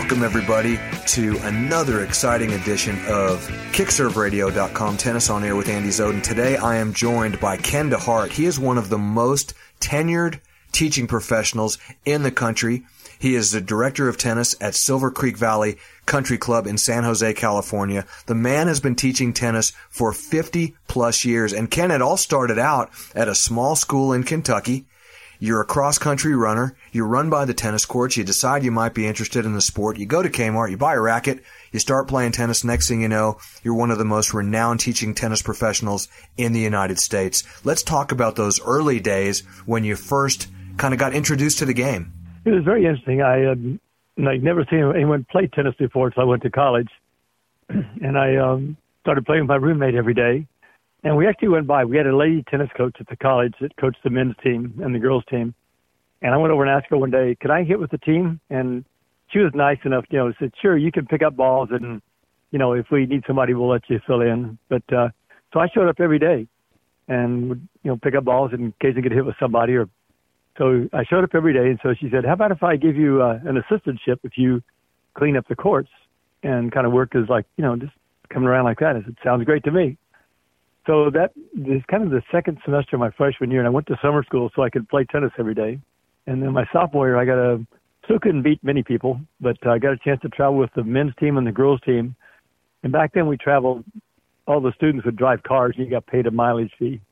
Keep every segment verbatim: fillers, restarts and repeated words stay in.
Welcome, everybody, to another exciting edition of Kick Serve Radio dot com Tennis on Air with Andy Zoden. Today, I am joined by Ken DeHart. He is one of the most tenured teaching professionals in the country. He is the director of tennis at Silver Creek Valley Country Club in San Jose, California. The man has been teaching tennis for fifty plus years. And Ken, it all started out at a small school in Kentucky. You're a cross-country runner. You run by the tennis courts. You decide you might be interested in the sport. You go to Kmart. You buy a racket. You start playing tennis. Next thing you know, you're one of the most renowned teaching tennis professionals in the United States. Let's talk about those early days when you first kind of got introduced to the game. It was very interesting. I um, I'd never seen anyone play tennis before until I went to college. And I um, started playing with my roommate every day. And we actually went by. We had a lady tennis coach at the college that coached the men's team and the girls' team. And I went over and asked her one day, could I hit with the team? And she was nice enough, you know, said, sure, you can pick up balls. And, you know, if we need somebody, we'll let you fill in. But uh, so I showed up every day and would, you know, pick up balls in case I could hit with somebody. Or so I showed up every day. And so she said, how about if I give you uh, an assistantship if you clean up the courts and kind of work as like, you know, just coming around like that? I said, sounds great to me. So that is kind of the second semester of my freshman year, and I went to summer school so I could play tennis every day. And then my sophomore year, I got a still couldn't beat many people, but I got a chance to travel with the men's team and the girls' team. And back then we traveled, all the students would drive cars, and you got paid a mileage fee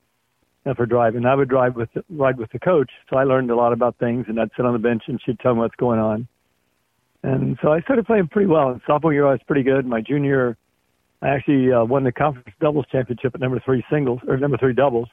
for driving. And I would drive with ride with the coach, so I learned a lot about things, and I'd sit on the bench, and she'd tell me what's going on. And so I started playing pretty well. And sophomore year, I was pretty good. My junior year, I actually uh, won the conference doubles championship at number three singles or number three doubles,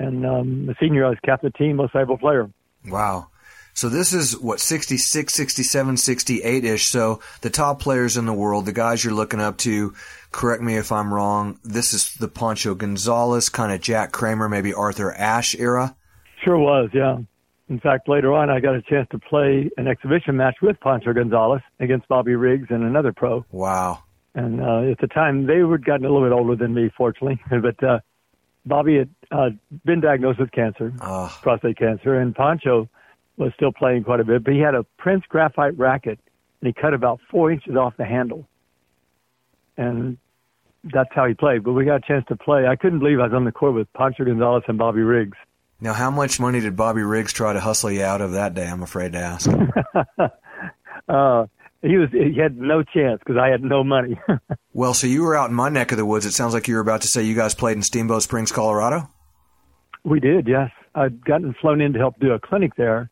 and um, the senior I was captain of the team, most valuable player. Wow! So this is what sixty-six, sixty-seven, sixty-eight ish. So the top players in the world, the guys you're looking up to. Correct me if I'm wrong. This is the Pancho Gonzalez kind of Jack Kramer, maybe Arthur Ashe era. Sure was, yeah. In fact, later on, I got a chance to play an exhibition match with Pancho Gonzalez against Bobby Riggs and another pro. Wow. And uh, at the time, they would gotten a little bit older than me, fortunately. But uh, Bobby had uh, been diagnosed with cancer, uh. prostate cancer, and Pancho was still playing quite a bit. But he had a Prince graphite racket, and he cut about four inches off the handle. And that's how he played. But we got a chance to play. I couldn't believe I was on the court with Pancho Gonzalez and Bobby Riggs. Now, how much money did Bobby Riggs try to hustle you out of that day? I'm afraid to ask. uh He was. He had no chance because I had no money. Well, so you were out in my neck of the woods. It sounds like you were about to say you guys played in Steamboat Springs, Colorado? We did, yes. I'd gotten flown in to help do a clinic there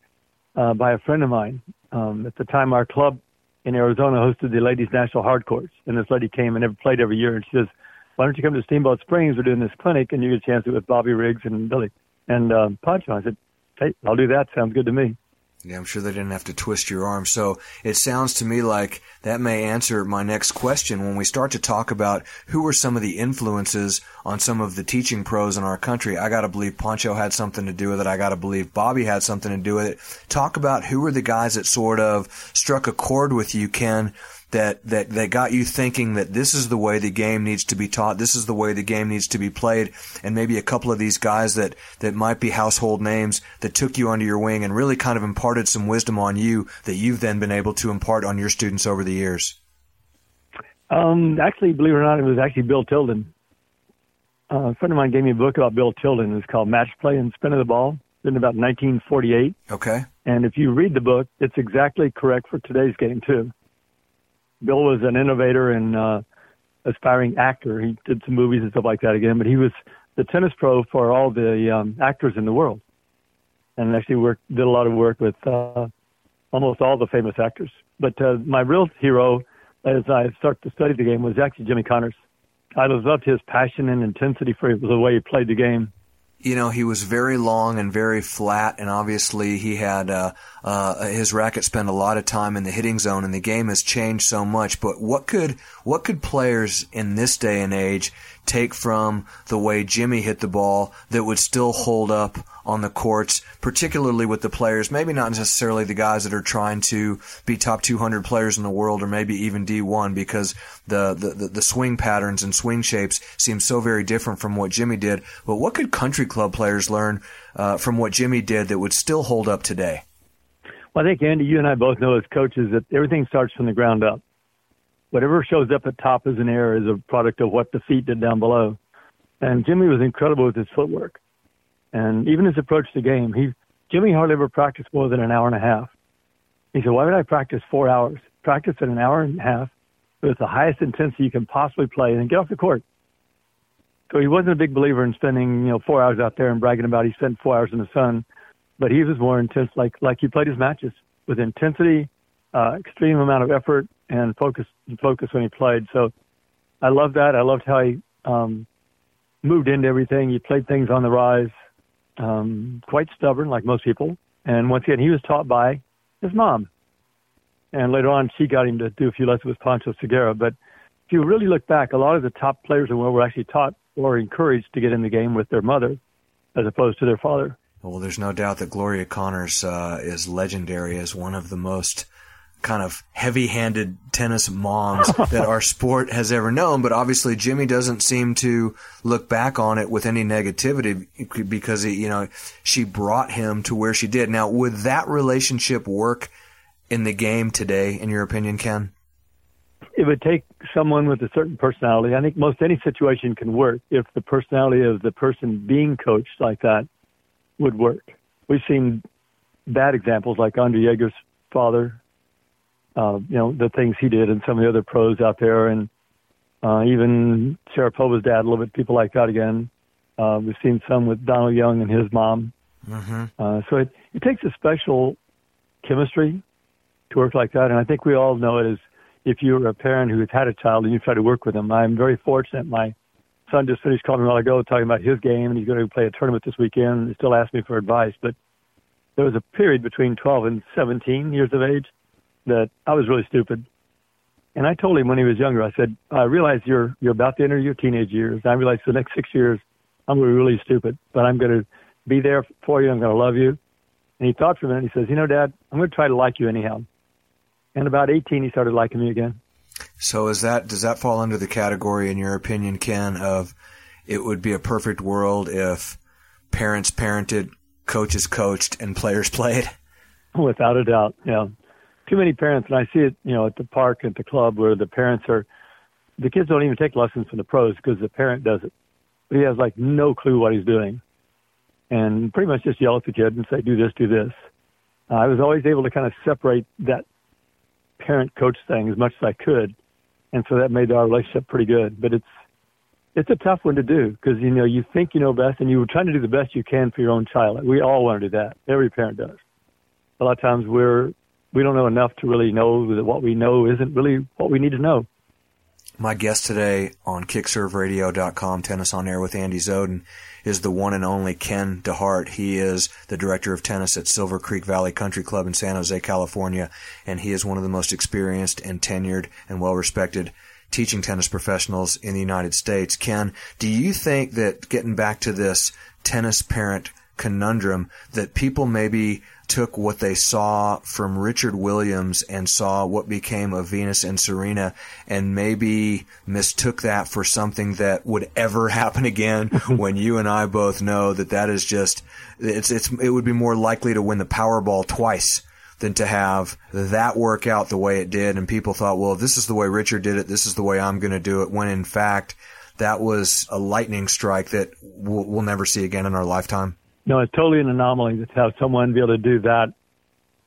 uh, by a friend of mine. Um, at the time, our club in Arizona hosted the Ladies National Hard Courts, and this lady came and played every year, and she says, why don't you come to Steamboat Springs? We're doing this clinic, and you get a chance to do it with Bobby Riggs and Billy and um, Pancho. I said, hey, I'll do that. Sounds good to me. Yeah, I'm sure they didn't have to twist your arm. So it sounds to me like that may answer my next question when we start to talk about who were some of the influences on some of the teaching pros in our country. I got to believe Pancho had something to do with it. I got to believe Bobby had something to do with it. Talk about who were the guys that sort of struck a chord with you, Ken, that, that, that got you thinking that this is the way the game needs to be taught, this is the way the game needs to be played, and maybe a couple of these guys that, that might be household names that took you under your wing and really kind of imparted some wisdom on you that you've then been able to impart on your students over the years? Um, actually, believe it or not, it was actually Bill Tilden. Uh, a friend of mine gave me a book about Bill Tilden. It was called Match Play and Spin of the Ball. Written about nineteen forty-eight. Okay. And if you read the book, it's exactly correct for today's game, too. Bill was an innovator and uh, aspiring actor. He did some movies and stuff like that again, but he was the tennis pro for all the um, actors in the world, and actually worked, did a lot of work with uh, almost all the famous actors. But uh, my real hero, as I started to study the game, was actually Jimmy Connors. I loved his passion and intensity for the way he played the game. You know, he was very long and very flat, and obviously he had uh, uh, his racket spent a lot of time in the hitting zone, and the game has changed so much. But what could what could players in this day and age take from the way Jimmy hit the ball that would still hold up on the courts, particularly with the players, maybe not necessarily the guys that are trying to be top two hundred players in the world or maybe even D one, because the, the, the swing patterns and swing shapes seem so very different from what Jimmy did. But what could country club players learn uh, from what Jimmy did that would still hold up today? Well, I think, Andy, you and I both know as coaches that everything starts from the ground up. Whatever shows up at top as an error is a product of what the feet did down below. And Jimmy was incredible with his footwork. And even his approach to game, he Jimmy hardly ever practiced more than an hour and a half. He said, why would I practice four hours? Practice in an hour and a half with the highest intensity you can possibly play and then get off the court. So he wasn't a big believer in spending, you know, four hours out there and bragging about he spent four hours in the sun. But he was more intense, like like he played his matches, with intensity, uh, extreme amount of effort, and focus focus when he played. So I loved that. I loved how he um, moved into everything. He played things on the rise, um, quite stubborn like most people. And once again, he was taught by his mom. And later on, she got him to do a few lessons with Pancho Segura. But if you really look back, a lot of the top players in the world were actually taught or encouraged to get in the game with their mother as opposed to their father. Well, there's no doubt that Gloria Connors uh, is legendary as one of the most kind of heavy-handed tennis moms that our sport has ever known. But obviously, Jimmy doesn't seem to look back on it with any negativity because, he, you know, she brought him to where she did. Now, would that relationship work in the game today, in your opinion, Ken? It would take someone with a certain personality. I think most any situation can work if the personality of the person being coached like that would work. We've seen bad examples like Andre Jaeger's father, uh, you know, the things he did and some of the other pros out there, and uh, even Sharapova's dad, a little bit, people like that again. Uh, we've seen some with Donald Young and his mom. Mm-hmm. Uh, so it, it takes a special chemistry to work like that, and I think we all know it is if you're a parent who's had a child and you try to work with them. I'm very fortunate. My son just finished calling me a while ago talking about his game, and he's going to play a tournament this weekend. He still asked me for advice, but there was a period between twelve and seventeen years of age that I was really stupid. And I told him when he was younger, I said, I realize you're you're about to enter your teenage years. I realize for the next six years, I'm going to be really stupid, but I'm going to be there for you. I'm going to love you. And he thought for a minute, he says, you know, Dad, I'm going to try to like you anyhow. And about eighteen, he started liking me again. So is that does that fall under the category, in your opinion, Ken, of it would be a perfect world if parents parented, coaches coached, and players played? Without a doubt, yeah. Too many parents, and I see it, you know, at the park, at the club, where the parents are – the kids don't even take lessons from the pros because the parent does it. But he has, like, no clue what he's doing. And pretty much just yell at the kid and say, do this, do this. Uh, I was always able to kind of separate that parent-coach thing as much as I could. And so that made our relationship pretty good. But it's it's a tough one to do because, you know, you think you know best and you're trying to do the best you can for your own child. We all want to do that. Every parent does. A lot of times we're, we don't know enough to really know that what we know isn't really what we need to know. My guest today on Kick Serve Radio dot com, Tennis on Air with Andy Zoden, is the one and only Ken DeHart. He is the director of tennis at Silver Creek Valley Country Club in San Jose, California, and he is one of the most experienced and tenured and well-respected teaching tennis professionals in the United States. Ken, do you think that, getting back to this tennis parent conundrum, that people maybe took what they saw from Richard Williams and saw what became of Venus and Serena and maybe mistook that for something that would ever happen again, when you and I both know that that is just it's it's it would be more likely to win the Powerball twice than to have that work out the way it did, and people thought, well, if this is the way Richard did it, this is the way I'm going to do it, when in fact that was a lightning strike that we'll, we'll never see again in our lifetime? No, it's totally an anomaly to have someone be able to do that.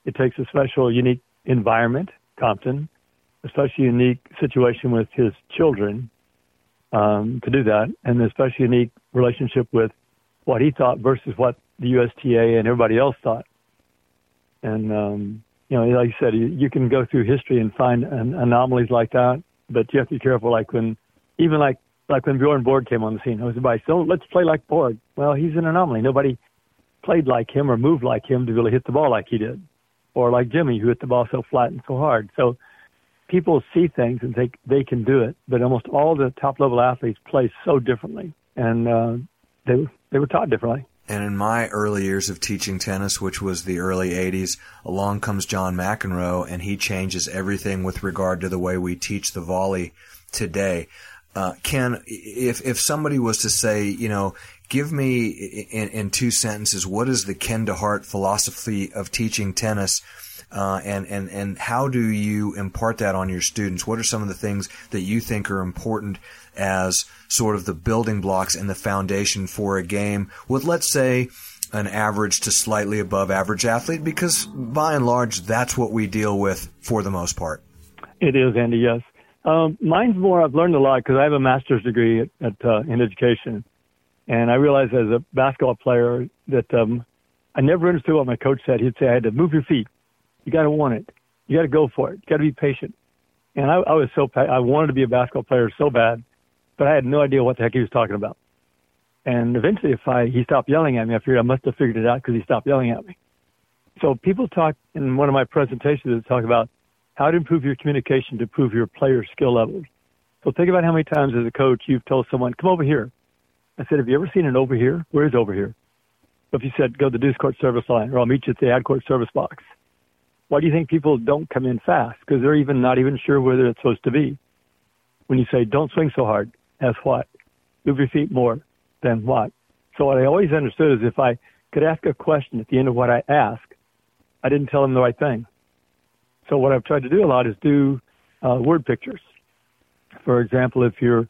It takes a special, unique environment, Compton, a special, unique situation with his children um, to do that, and a special, unique relationship with what he thought versus what the U S T A and everybody else thought. And, um, you know, like you said, you, you can go through history and find an, anomalies like that, but you have to be careful, like when, even like, like when Bjorn Borg came on the scene. I was advised, so let's play like Borg. Well, he's an anomaly. Nobody played like him or moved like him to really hit the ball like he did, or like Jimmy, who hit the ball so flat and so hard. So people see things and think they can do it, but almost all the top-level athletes play so differently, and uh, they they were taught differently. And in my early years of teaching tennis, which was the early eighties, along comes John McEnroe, and he changes everything with regard to the way we teach the volley today. Uh, Ken, if if somebody was to say, you know, give me in, in two sentences, what is the Ken DeHart philosophy of teaching tennis? uh, and, and, and how do you impart that on your students? What are some of the things that you think are important as sort of the building blocks and the foundation for a game with, let's say, an average to slightly above average athlete? Because by and large, that's what we deal with for the most part. It is, Andy, yes. Um, mine's more, I've learned a lot because I have a master's degree at, at, uh, in education. And I realized as a basketball player that um, I never understood what my coach said. He'd say, I had to move your feet. You got to want it. You got to go for it. You got to be patient. And I, I was so, I wanted to be a basketball player so bad, but I had no idea what the heck he was talking about. And eventually, if I, he stopped yelling at me, I figured I must have figured it out because he stopped yelling at me. So people talk in one of my presentations, they talk about how to improve your communication to improve your player skill levels. So think about how many times as a coach you've told someone, come over here. I said, have you ever seen an over here? Where is over here? So if you said, go to the Deuce Court service line, or I'll meet you at the ad court service box. Why do you think people don't come in fast? Because they're even not even sure where they're supposed to be. When you say, don't swing so hard, as what? Move your feet more, then what? So what I always understood is if I could ask a question at the end of what I asked, I didn't tell them the right thing. So what I've tried to do a lot is do uh, word pictures. For example, if you're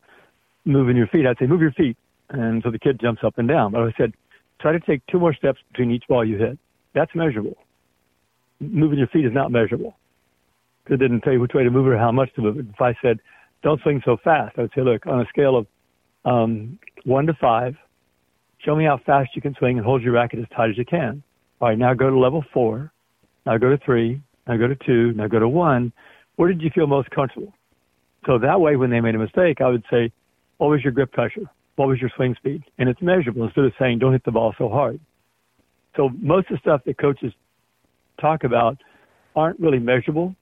moving your feet, I'd say, move your feet. And so the kid jumps up and down. But I said, try to take two more steps between each ball you hit. That's measurable. Moving your feet is not measurable. It didn't tell you which way to move it or how much to move it. If I said, don't swing so fast, I would say, look, on a scale of um, one to five, show me how fast you can swing and hold your racket as tight as you can. All right, now go to level four. Now go to three. Now go to two. Now go to one. Where did you feel most comfortable? So that way, when they made a mistake, I would say, what was your grip pressure? What was your swing speed? And it's measurable instead of saying, don't hit the ball so hard. So most of the stuff that coaches talk about aren't really measurable,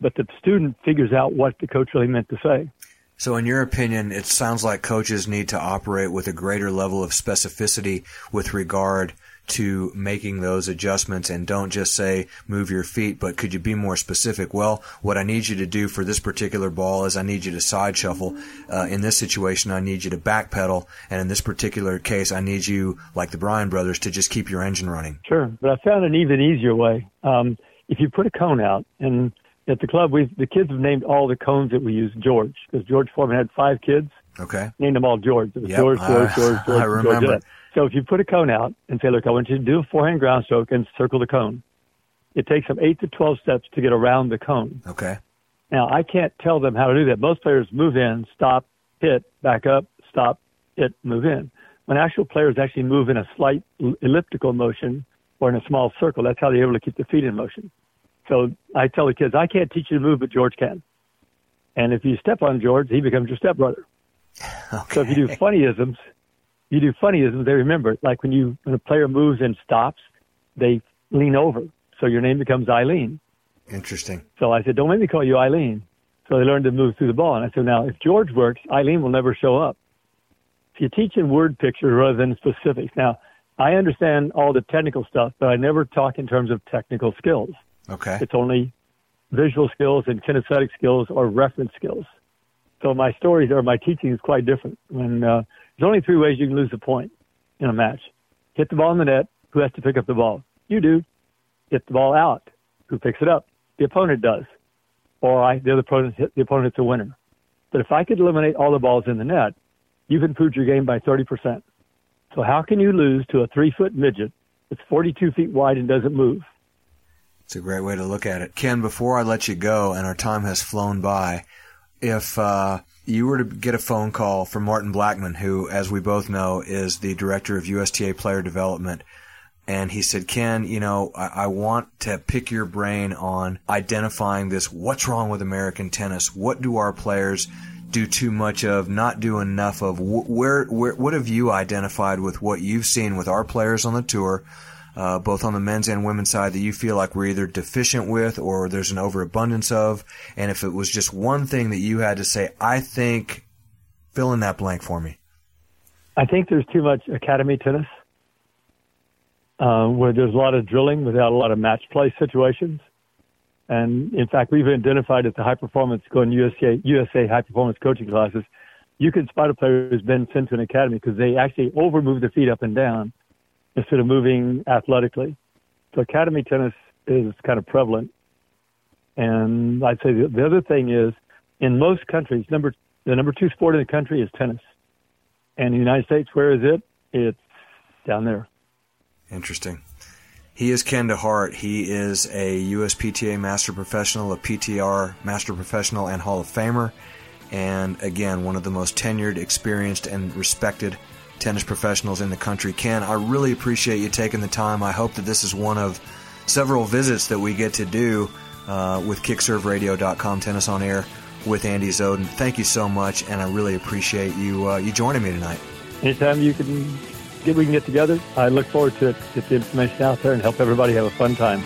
but the student figures out what the coach really meant to say. So in your opinion, it sounds like coaches need to operate with a greater level of specificity with regard to making those adjustments, and don't just say, move your feet, but could you be more specific? Well, what I need you to do for this particular ball is I need you to side shuffle. Uh, in this situation, I need you to backpedal. And in this particular case, I need you, like the Bryan brothers, to just keep your engine running. Sure, but I found an even easier way. Um, if you put a cone out, and at the club, we the kids have named all the cones that we use George, because George Foreman had five kids. Okay. Named them all George. It was yep. George, George, George, George. I remember. George. So if you put a cone out and say, look, I want you to do a forehand ground stroke and circle the cone. It takes them eight to twelve steps to get around the cone. Okay. Now, I can't tell them how to do that. Most players move in, stop, hit, back up, stop, hit, move in. When actual players actually move in a slight elliptical motion or in a small circle, that's how they're able to keep their feet in motion. So I tell the kids, I can't teach you to move, but George can. And if you step on George, he becomes your stepbrother. Okay. So if you do funnyisms, you do funnyisms, they remember it. Like when you when a player moves and stops, they lean over. So your name becomes Eileen. Interesting. So I said, don't make me call you Eileen. So they learned to move through the ball. And I said, now, if George works, Eileen will never show up. So you teach in word pictures rather than specifics. Now, I understand all the technical stuff, but I never talk in terms of technical skills. Okay. It's only visual skills and kinesthetic skills or reference skills. So my stories or my teaching is quite different. When uh, there's only three ways you can lose a point in a match. Hit the ball in the net. Who has to pick up the ball? You do. Hit the ball out. Who picks it up? The opponent does. Or I, the other opponent, hit, the opponent's a winner. But if I could eliminate all the balls in the net, you've improved your game by thirty percent. So how can you lose to a three-foot midget that's forty-two feet wide and doesn't move? It's a great way to look at it. Ken, before I let you go, and our time has flown by, if uh, you were to get a phone call from Martin Blackman, who, as we both know, is the director of U S T A Player Development, and he said, Ken, you know, I, I want to pick your brain on identifying this. What's wrong with American tennis? What do our players do too much of, not do enough of? Wh- where, where, what have you identified with what you've seen with our players on the tour? Uh, both on the men's and women's side, that you feel like we're either deficient with or there's an overabundance of? And if it was just one thing that you had to say, I think, fill in that blank for me. I think there's too much academy tennis, uh, where there's a lot of drilling without a lot of match play situations. And, in fact, we've identified at the high-performance, going to U S A, U S A high-performance coaching classes, you can spot a player who's been sent to an academy because they actually overmove their feet up and down instead of moving athletically. So academy tennis is kind of prevalent And I'd say the, the other thing is, in most countries, number the number two sport in the country is tennis. And in the United States, where is it? It's down there. Interesting. He is Ken DeHart. He is a U S P T A Master Professional, a P T R Master Professional, and Hall of Famer. And, again, one of the most tenured, experienced, and respected tennis professionals in the country. Ken, I really appreciate you taking the time. I hope that this is one of several visits that we get to do uh, with Kick Serve Radio dot com Tennis on Air with Andy Zoden. Thank you so much, and I really appreciate you uh, you joining me tonight. Anytime you can, get, we can get together, I look forward to it, get the information out there and help everybody have a fun time.